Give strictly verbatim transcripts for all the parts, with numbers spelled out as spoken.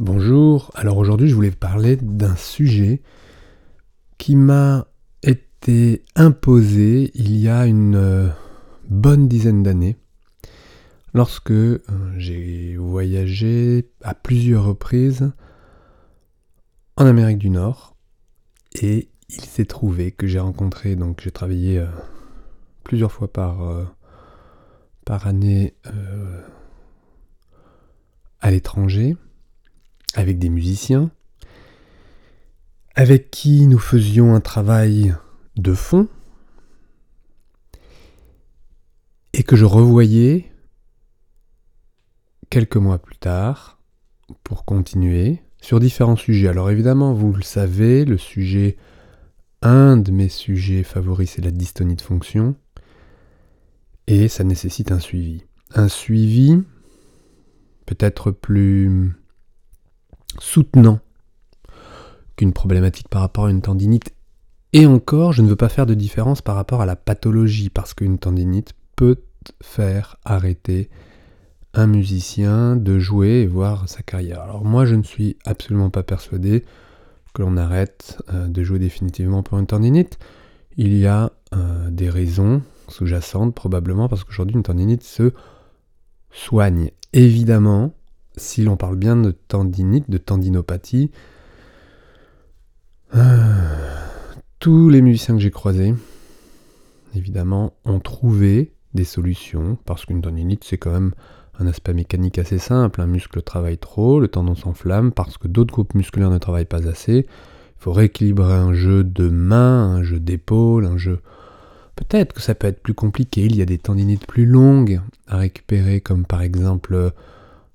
Bonjour, alors aujourd'hui je voulais parler d'un sujet qui m'a été imposé il y a une bonne dizaine d'années lorsque j'ai voyagé à plusieurs reprises en Amérique du Nord et il s'est trouvé que j'ai rencontré, donc j'ai travaillé plusieurs fois par, par année euh, à l'étranger avec des musiciens, avec qui nous faisions un travail de fond, et que je revoyais quelques mois plus tard, pour continuer, sur différents sujets. Alors évidemment, vous le savez, le sujet, un de mes sujets favoris, c'est la dystonie de fonction, et ça nécessite un suivi. Un suivi peut-être plus soutenant qu'une problématique par rapport à une tendinite. Et encore, je ne veux pas faire de différence par rapport à la pathologie, parce qu'une tendinite peut faire arrêter un musicien de jouer et voir sa carrière. Alors moi, je ne suis absolument pas persuadé que l'on arrête euh, de jouer définitivement pour une tendinite. Il y a euh, des raisons sous-jacentes, probablement, parce qu'aujourd'hui, une tendinite se soigne. Évidemment, si l'on parle bien de tendinite, de tendinopathie, euh, tous les musiciens que j'ai croisés, évidemment, ont trouvé des solutions, parce qu'une tendinite, c'est quand même un aspect mécanique assez simple. Un muscle travaille trop, le tendon s'enflamme, parce que d'autres groupes musculaires ne travaillent pas assez. Il faut rééquilibrer un jeu de main, un jeu d'épaule, un jeu... Peut-être que ça peut être plus compliqué, il y a des tendinites plus longues à récupérer, comme par exemple...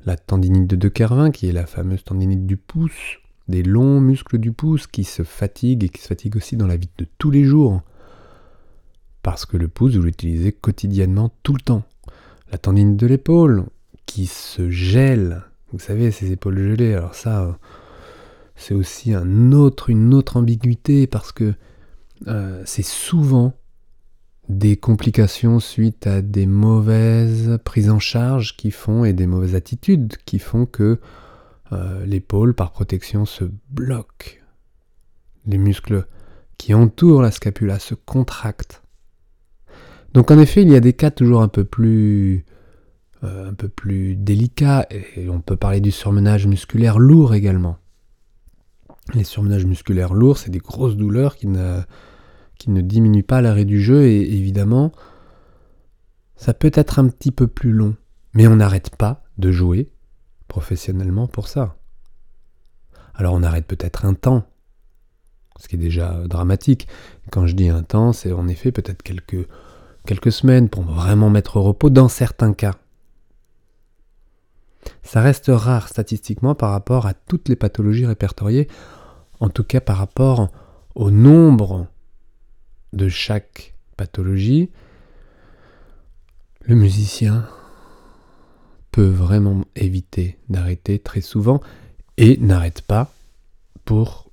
la tendinite de De Kervin, qui est la fameuse tendinite du pouce, des longs muscles du pouce qui se fatiguent et qui se fatiguent aussi dans la vie de tous les jours. Parce que le pouce, vous l'utilisez quotidiennement, tout le temps. La tendinite de l'épaule, qui se gèle. Vous savez, ces épaules gelées, alors ça, c'est aussi un autre, une autre ambiguïté, parce que euh, c'est souvent des complications suite à des mauvaises prises en charge qui font, et des mauvaises attitudes qui font que euh, l'épaule par protection se bloque. Les muscles qui entourent la scapula se contractent. Donc en effet, il y a des cas toujours un peu plus, euh, un peu plus délicats, et on peut parler du surmenage musculaire lourd également. Les surmenages musculaires lourds, c'est des grosses douleurs qui ne... qui ne diminue pas l'arrêt du jeu, et évidemment, ça peut être un petit peu plus long. Mais on n'arrête pas de jouer professionnellement pour ça. Alors on arrête peut-être un temps, ce qui est déjà dramatique. Quand je dis un temps, c'est en effet peut-être quelques, quelques semaines pour vraiment mettre au repos dans certains cas. Ça reste rare statistiquement par rapport à toutes les pathologies répertoriées, en tout cas par rapport au nombre de chaque pathologie, le musicien peut vraiment éviter d'arrêter très souvent et n'arrête pas pour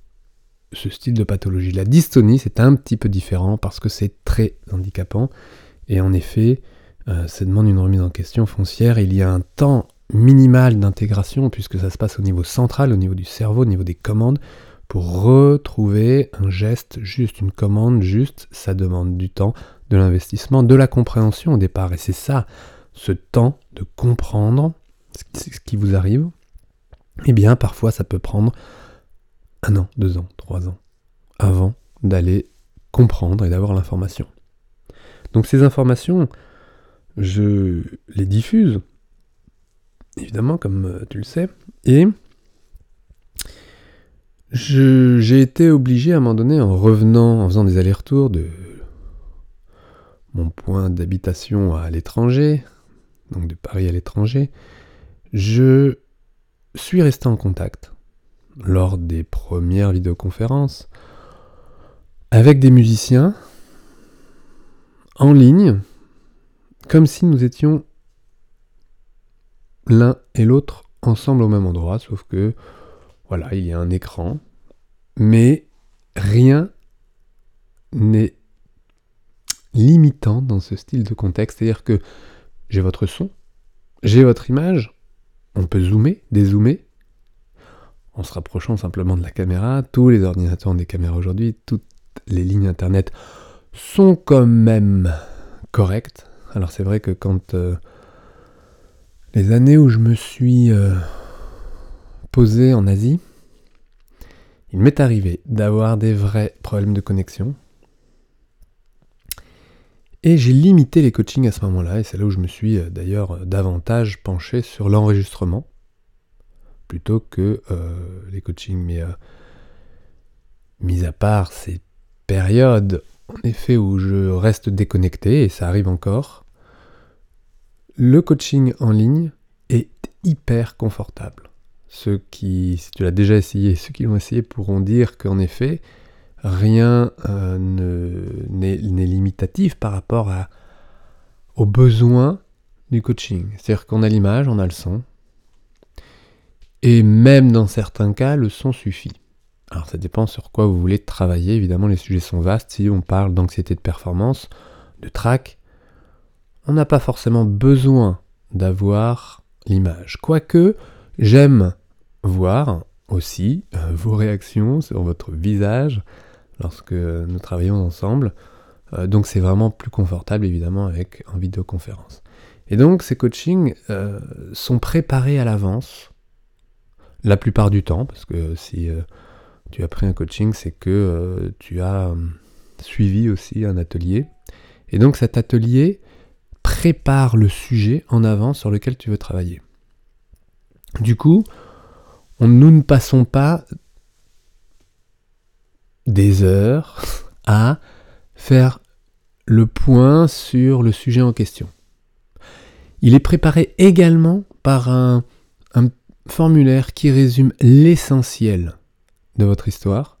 ce style de pathologie. La dystonie, c'est un petit peu différent parce que c'est très handicapant et en effet, euh, ça demande une remise en question foncière. Il y a un temps minimal d'intégration puisque ça se passe au niveau central, au niveau du cerveau, au niveau des commandes. Pour retrouver un geste juste, une commande juste, ça demande du temps, de l'investissement, de la compréhension au départ. Et c'est ça, ce temps de comprendre ce qui vous arrive. Eh bien, parfois, ça peut prendre un an, deux ans, trois ans, avant d'aller comprendre et d'avoir l'information. Donc ces informations, je les diffuse, évidemment, comme tu le sais, et... Je, j'ai été obligé à un moment donné, en revenant, en faisant des allers-retours de mon point d'habitation à l'étranger, donc de Paris à l'étranger, je suis resté en contact lors des premières vidéoconférences avec des musiciens en ligne, comme si nous étions l'un et l'autre ensemble au même endroit, sauf que voilà, il y a un écran, mais rien n'est limitant dans ce style de contexte. C'est-à-dire que j'ai votre son, j'ai votre image, on peut zoomer, dézoomer, en se rapprochant simplement de la caméra. Tous les ordinateurs ont des caméras aujourd'hui, toutes les lignes internet sont quand même correctes. Alors c'est vrai que quand euh, les années où je me suis euh, posé en Asie, il m'est arrivé d'avoir des vrais problèmes de connexion. Et j'ai limité les coachings à ce moment-là, et c'est là où je me suis euh, d'ailleurs davantage penché sur l'enregistrement, plutôt que euh, les coachings. Mais euh, mis à part ces périodes, en effet, où je reste déconnecté, et ça arrive encore, le coaching en ligne est hyper confortable. Ceux qui, si tu l'as déjà essayé, ceux qui l'ont essayé pourront dire qu'en effet, rien euh, ne, n'est, n'est limitatif par rapport à, aux besoins du coaching. C'est-à-dire qu'on a l'image, on a le son, et même dans certains cas, le son suffit. Alors ça dépend sur quoi vous voulez travailler, évidemment les sujets sont vastes, si on parle d'anxiété de performance, de trac, on n'a pas forcément besoin d'avoir l'image. Quoique, j'aime voir aussi vos réactions sur votre visage lorsque nous travaillons ensemble, donc c'est vraiment plus confortable évidemment avec en vidéoconférence. Et donc ces coachings euh, sont préparés à l'avance, la plupart du temps, parce que si... Euh, tu as pris un coaching, c'est que euh, tu as euh, suivi aussi un atelier. Et donc cet atelier prépare le sujet en avance sur lequel tu veux travailler. Du coup, on, nous ne passons pas des heures à faire le point sur le sujet en question. Il est préparé également par un, un formulaire qui résume l'essentiel de votre histoire,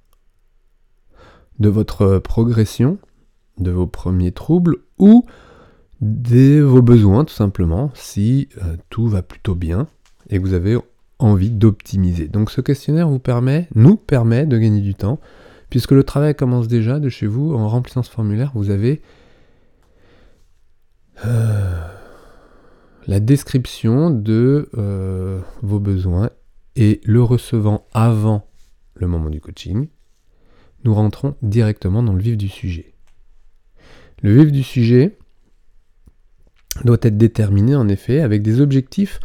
de votre progression, de vos premiers troubles ou de vos besoins tout simplement si euh, tout va plutôt bien et que vous avez envie d'optimiser. Donc ce questionnaire vous permet, nous permet de gagner du temps puisque le travail commence déjà de chez vous en remplissant ce formulaire. Vous avez euh, la description de euh, vos besoins et le recevant avant le moment du coaching, nous rentrons directement dans le vif du sujet. Le vif du sujet doit être déterminé en effet avec des objectifs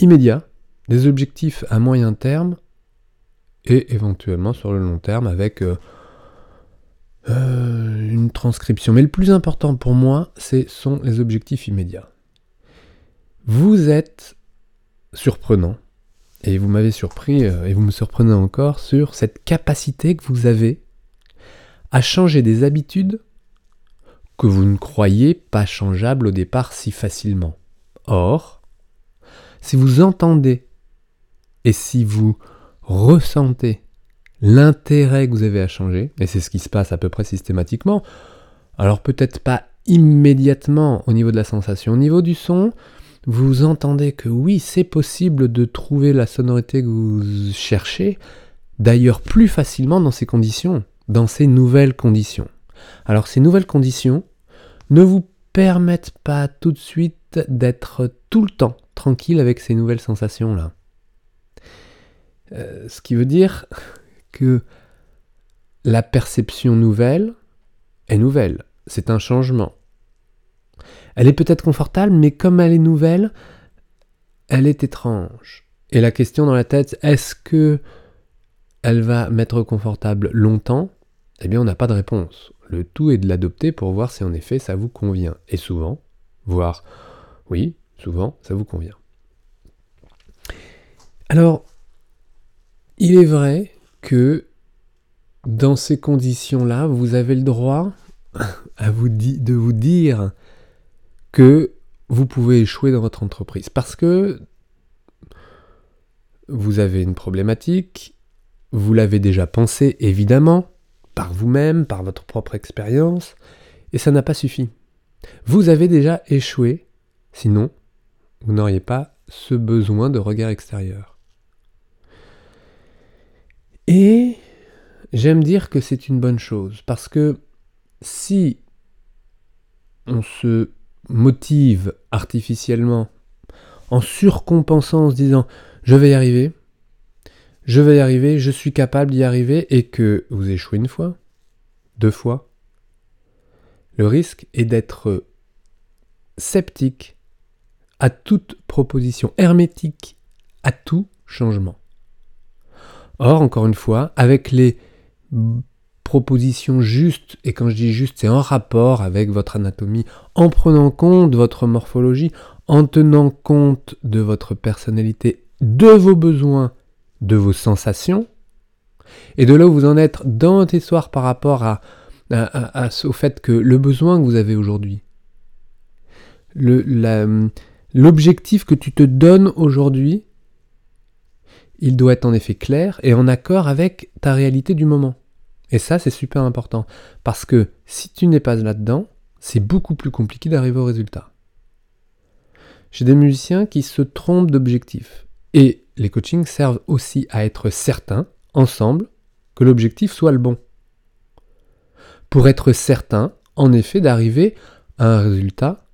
immédiats, des objectifs à moyen terme et éventuellement sur le long terme avec euh, euh, une transcription. Mais le plus important pour moi, ce sont les objectifs immédiats. Vous êtes surprenant. Et vous m'avez surpris, et vous me surprenez encore, sur cette capacité que vous avez à changer des habitudes que vous ne croyez pas changeables au départ si facilement. Or, si vous entendez et si vous ressentez l'intérêt que vous avez à changer, et c'est ce qui se passe à peu près systématiquement, alors peut-être pas immédiatement au niveau de la sensation, au niveau du son, vous entendez que oui, c'est possible de trouver la sonorité que vous cherchez, d'ailleurs plus facilement dans ces conditions, dans ces nouvelles conditions. Alors ces nouvelles conditions ne vous permettent pas tout de suite d'être tout le temps tranquille avec ces nouvelles sensations-là. Euh, ce qui veut dire que la perception nouvelle est nouvelle, c'est un changement. Elle est peut-être confortable, mais comme elle est nouvelle, elle est étrange. Et la question dans la tête, est-ce que elle va m'être confortable longtemps ? Eh bien, on n'a pas de réponse. Le tout est de l'adopter pour voir si en effet ça vous convient. Et souvent, voire, oui, souvent, ça vous convient. Alors, il est vrai que dans ces conditions-là, vous avez le droit à vous di- de vous dire que vous pouvez échouer dans votre entreprise parce que vous avez une problématique, vous l'avez déjà pensée évidemment, par vous-même, par votre propre expérience, et ça n'a pas suffi. Vous avez déjà échoué, sinon vous n'auriez pas ce besoin de regard extérieur. Et j'aime dire que c'est une bonne chose, parce que si on se motive artificiellement en surcompensant en se disant je vais y arriver, je vais y arriver, je suis capable d'y arriver, et que vous échouez une fois, deux fois, le risque est d'être sceptique à toute proposition, hermétique à tout changement. Or, encore une fois, avec les propositions justes, et quand je dis juste, c'est en rapport avec votre anatomie, en prenant compte de votre morphologie, en tenant compte de votre personnalité, de vos besoins, de vos sensations, et de là où vous en êtes dans votre histoire par rapport à, à, à, à, au fait que le besoin que vous avez aujourd'hui, le, la, l'objectif que tu te donnes aujourd'hui, il doit être en effet clair et en accord avec ta réalité du moment. Et ça, c'est super important, parce que si tu n'es pas là-dedans, c'est beaucoup plus compliqué d'arriver au résultat. J'ai des musiciens qui se trompent d'objectif. Et les coachings servent aussi à être certains, ensemble, que l'objectif soit le bon. Pour être certain, en effet, d'arriver à un résultat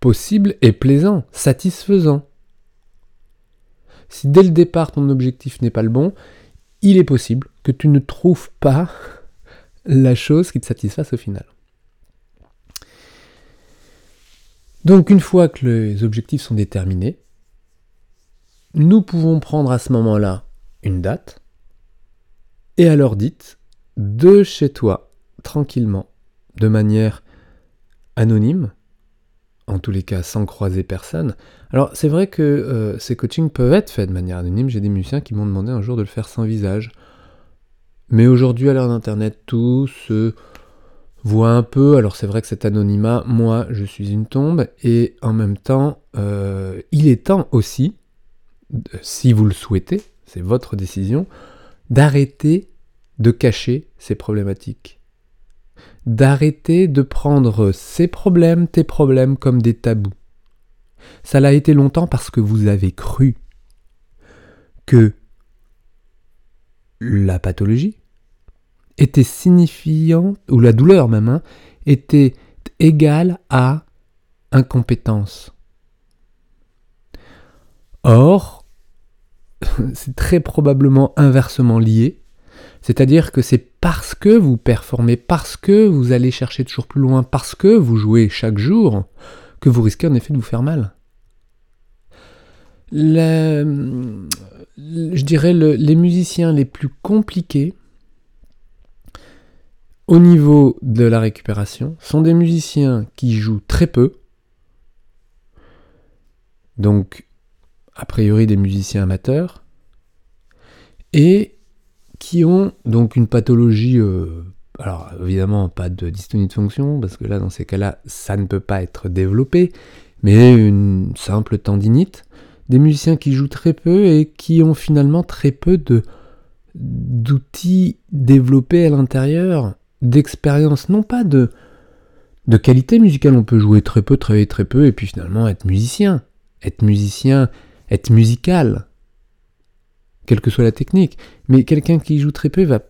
possible et plaisant, satisfaisant. Si dès le départ, ton objectif n'est pas le bon, il est possible que tu ne trouves pas la chose qui te satisfasse au final. Donc une fois que les objectifs sont déterminés, nous pouvons prendre à ce moment-là une date, et alors dites, de chez toi, tranquillement, de manière anonyme, en tous les cas sans croiser personne. Alors c'est vrai que euh, ces coachings peuvent être faits de manière anonyme, j'ai des musiciens qui m'ont demandé un jour de le faire sans visage, mais aujourd'hui à l'ère d'internet, tout se... voit un peu, alors c'est vrai que cet anonymat, moi je suis une tombe, et en même temps, euh, il est temps aussi, si vous le souhaitez, c'est votre décision, d'arrêter de cacher ces problématiques. D'arrêter de prendre ces problèmes, tes problèmes, comme des tabous. Ça l'a été longtemps parce que vous avez cru que la pathologie, était signifiant, ou la douleur même, hein, était égale à incompétence. Or, c'est très probablement inversement lié, c'est-à-dire que c'est parce que vous performez, parce que vous allez chercher toujours plus loin, parce que vous jouez chaque jour, que vous risquez en effet de vous faire mal. Le, je dirais le, les musiciens les plus compliqués, au niveau de la récupération, sont des musiciens qui jouent très peu, donc a priori des musiciens amateurs, et qui ont donc une pathologie, euh, alors évidemment pas de dystonie de fonction, parce que là dans ces cas-là ça ne peut pas être développé, mais une simple tendinite, des musiciens qui jouent très peu et qui ont finalement très peu de, d'outils développés à l'intérieur, d'expérience, non pas de, de qualité musicale, on peut jouer très peu, travailler très peu, et puis finalement être musicien, être musicien, être musical, quelle que soit la technique, mais quelqu'un qui joue très peu va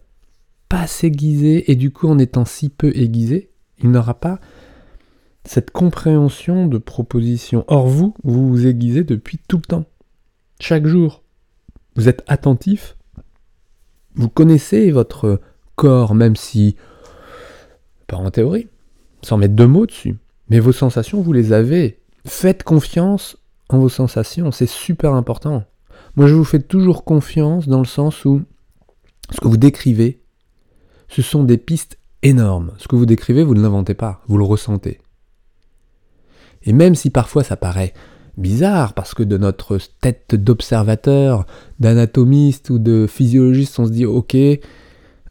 pas s'aiguiser, et du coup en étant si peu aiguisé, il n'aura pas cette compréhension de proposition. Or vous, vous vous aiguisez depuis tout le temps, chaque jour, vous êtes attentif, vous connaissez votre corps, même si pas en théorie, sans mettre deux mots dessus. Mais vos sensations, vous les avez. Faites confiance en vos sensations, c'est super important. Moi, je vous fais toujours confiance dans le sens où ce que vous décrivez, ce sont des pistes énormes. Ce que vous décrivez, vous ne l'inventez pas, vous le ressentez. Et même si parfois ça paraît bizarre, parce que de notre tête d'observateur, d'anatomiste ou de physiologiste, on se dit « ok, euh,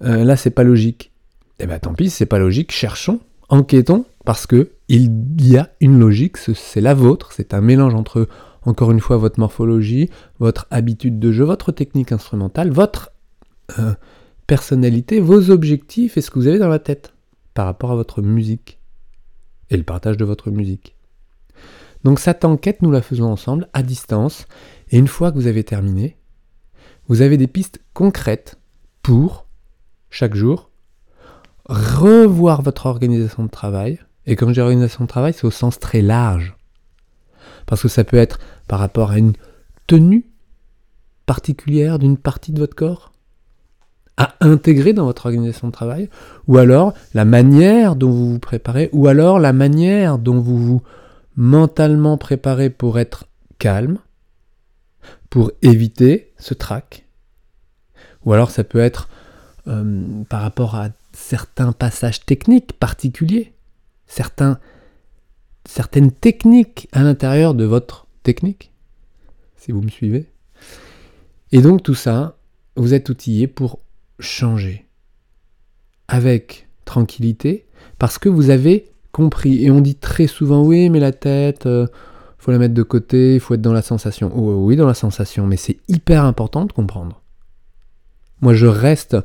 là c'est pas logique ». Eh bien tant pis, c'est pas logique, cherchons, enquêtons, parce que il y a une logique, c'est la vôtre, c'est un mélange entre, encore une fois, votre morphologie, votre habitude de jeu, votre technique instrumentale, votre euh, personnalité, vos objectifs et ce que vous avez dans la tête par rapport à votre musique et le partage de votre musique. Donc cette enquête, nous la faisons ensemble, à distance, et une fois que vous avez terminé, vous avez des pistes concrètes pour, chaque jour, revoir votre organisation de travail. Et quand je dis organisation de travail, c'est au sens très large. Parce que ça peut être par rapport à une tenue, particulière d'une partie de votre corps à intégrer dans votre organisation de travail, ou alors la manière dont vous vous préparez, ou alors la manière dont vous vous mentalement préparez pour être calme, pour éviter ce trac, ou alors ça peut être euh, par rapport à certains passages techniques particuliers, certains, certaines techniques à l'intérieur de votre technique, si vous me suivez. Et donc tout ça, vous êtes outillé pour changer avec tranquillité, parce que vous avez compris. Et on dit très souvent, oui, mais la tête, euh, faut la mettre de côté, il faut être dans la sensation. Oh, oui, dans la sensation, mais c'est hyper important de comprendre. Moi, je reste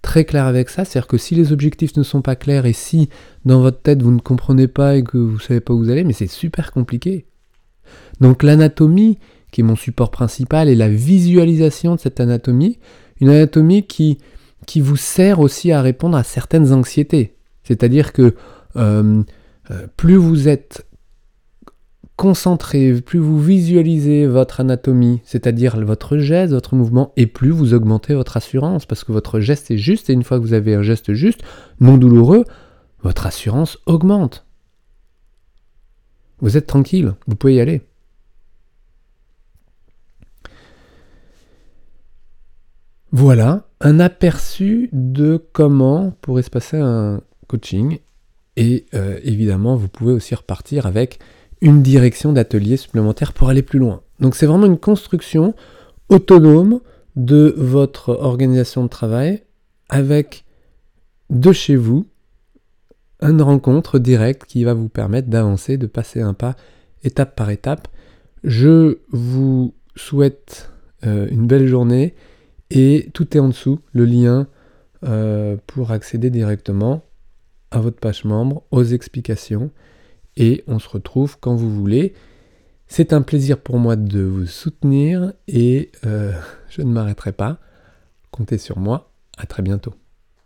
très clair avec ça, c'est-à-dire que si les objectifs ne sont pas clairs et si dans votre tête vous ne comprenez pas et que vous ne savez pas où vous allez, mais c'est super compliqué. Donc l'anatomie, qui est mon support principal, et la visualisation de cette anatomie, une anatomie qui, qui vous sert aussi à répondre à certaines anxiétés. C'est-à-dire que euh, plus vous êtes concentré, plus vous visualisez votre anatomie, c'est-à-dire votre geste, votre mouvement, et plus vous augmentez votre assurance, parce que votre geste est juste, et une fois que vous avez un geste juste, non douloureux, votre assurance augmente. Vous êtes tranquille, vous pouvez y aller. Voilà un aperçu de comment pourrait se passer un coaching, et euh, évidemment vous pouvez aussi repartir avec une direction d'atelier supplémentaire pour aller plus loin. Donc c'est vraiment une construction autonome de votre organisation de travail avec de chez vous une rencontre directe qui va vous permettre d'avancer, de passer un pas étape par étape. Je vous souhaite euh, une belle journée et tout est en dessous, le lien euh, pour accéder directement à votre page membre, aux explications. Et on se retrouve quand vous voulez. C'est un plaisir pour moi de vous soutenir et euh, je ne m'arrêterai pas. Comptez sur moi. À très bientôt.